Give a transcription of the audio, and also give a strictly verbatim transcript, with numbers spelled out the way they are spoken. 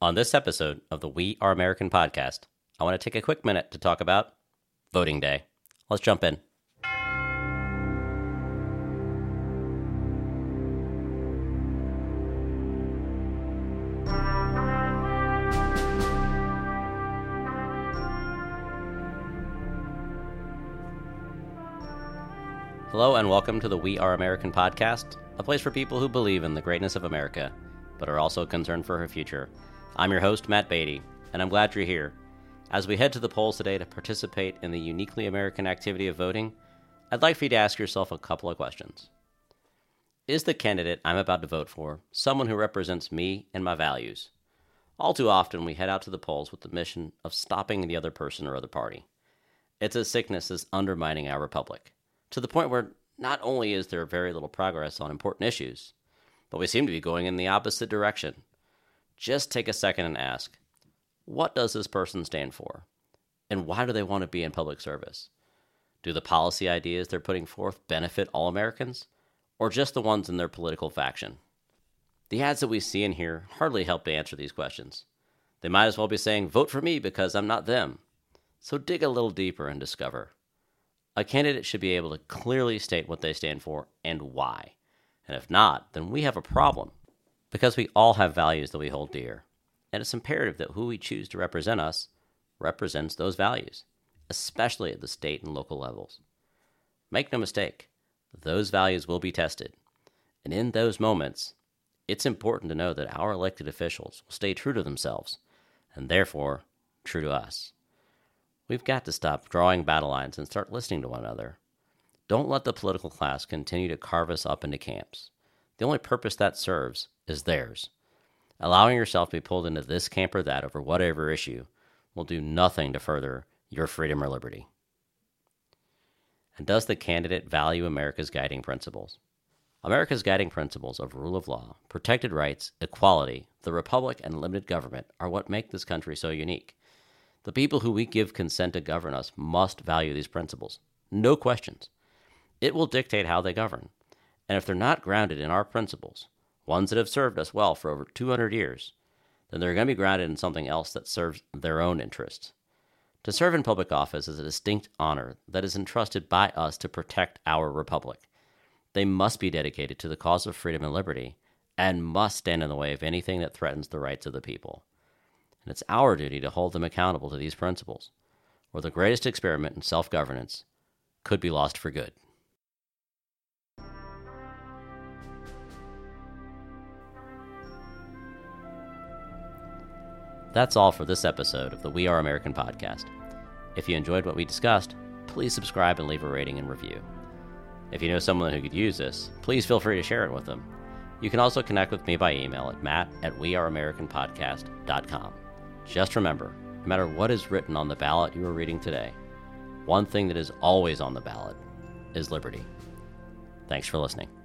On this episode of the We Are American podcast, I want to take a quick minute to talk about voting day. Let's jump in. Hello and welcome to the We Are American podcast, a place for people who believe in the greatness of America, but are also concerned for her future. I'm your host, Matt Beatty, and I'm glad you're here. As we head to the polls today to participate in the uniquely American activity of voting, I'd like for you to ask yourself a couple of questions. Is the candidate I'm about to vote for someone who represents me and my values? All too often, we head out to the polls with the mission of stopping the other person or other party. It's a sickness that's undermining our republic, to the point where not only is there very little progress on important issues, but we seem to be going in the opposite direction. Just take a second and ask, what does this person stand for? And why do they want to be in public service? Do the policy ideas they're putting forth benefit all Americans, or just the ones in their political faction? The ads that we see and hear hardly help to answer these questions. They might as well be saying, vote for me because I'm not them. So dig a little deeper and discover. A candidate should be able to clearly state what they stand for and why. And if not, then we have a problem. Because we all have values that we hold dear, and it's imperative that who we choose to represent us represents those values, especially at the state and local levels. Make no mistake, those values will be tested, and in those moments, it's important to know that our elected officials will stay true to themselves, and therefore, true to us. We've got to stop drawing battle lines and start listening to one another. Don't let the political class continue to carve us up into camps. The only purpose that serves is theirs. Allowing yourself to be pulled into this camp or that over whatever issue will do nothing to further your freedom or liberty. And does the candidate value America's guiding principles? America's guiding principles of rule of law, protected rights, equality, the republic, and limited government are what make this country so unique. The people who we give consent to govern us must value these principles. No questions. It will dictate how they govern. And if they're not grounded in our principles, ones that have served us well for over two hundred years, then they're going to be grounded in something else that serves their own interests. To serve in public office is a distinct honor that is entrusted by us to protect our republic. They must be dedicated to the cause of freedom and liberty, and must stand in the way of anything that threatens the rights of the people. And it's our duty to hold them accountable to these principles, or the greatest experiment in self-governance could be lost for good. That's all for this episode of the We Are American podcast. If you enjoyed what we discussed, please subscribe and leave a rating and review. If you know someone who could use this, please feel free to share it with them. You can also connect with me by email at matt at weareamericanpodcast.com. Just remember, no matter what is written on the ballot you are reading today, one thing that is always on the ballot is liberty. Thanks for listening.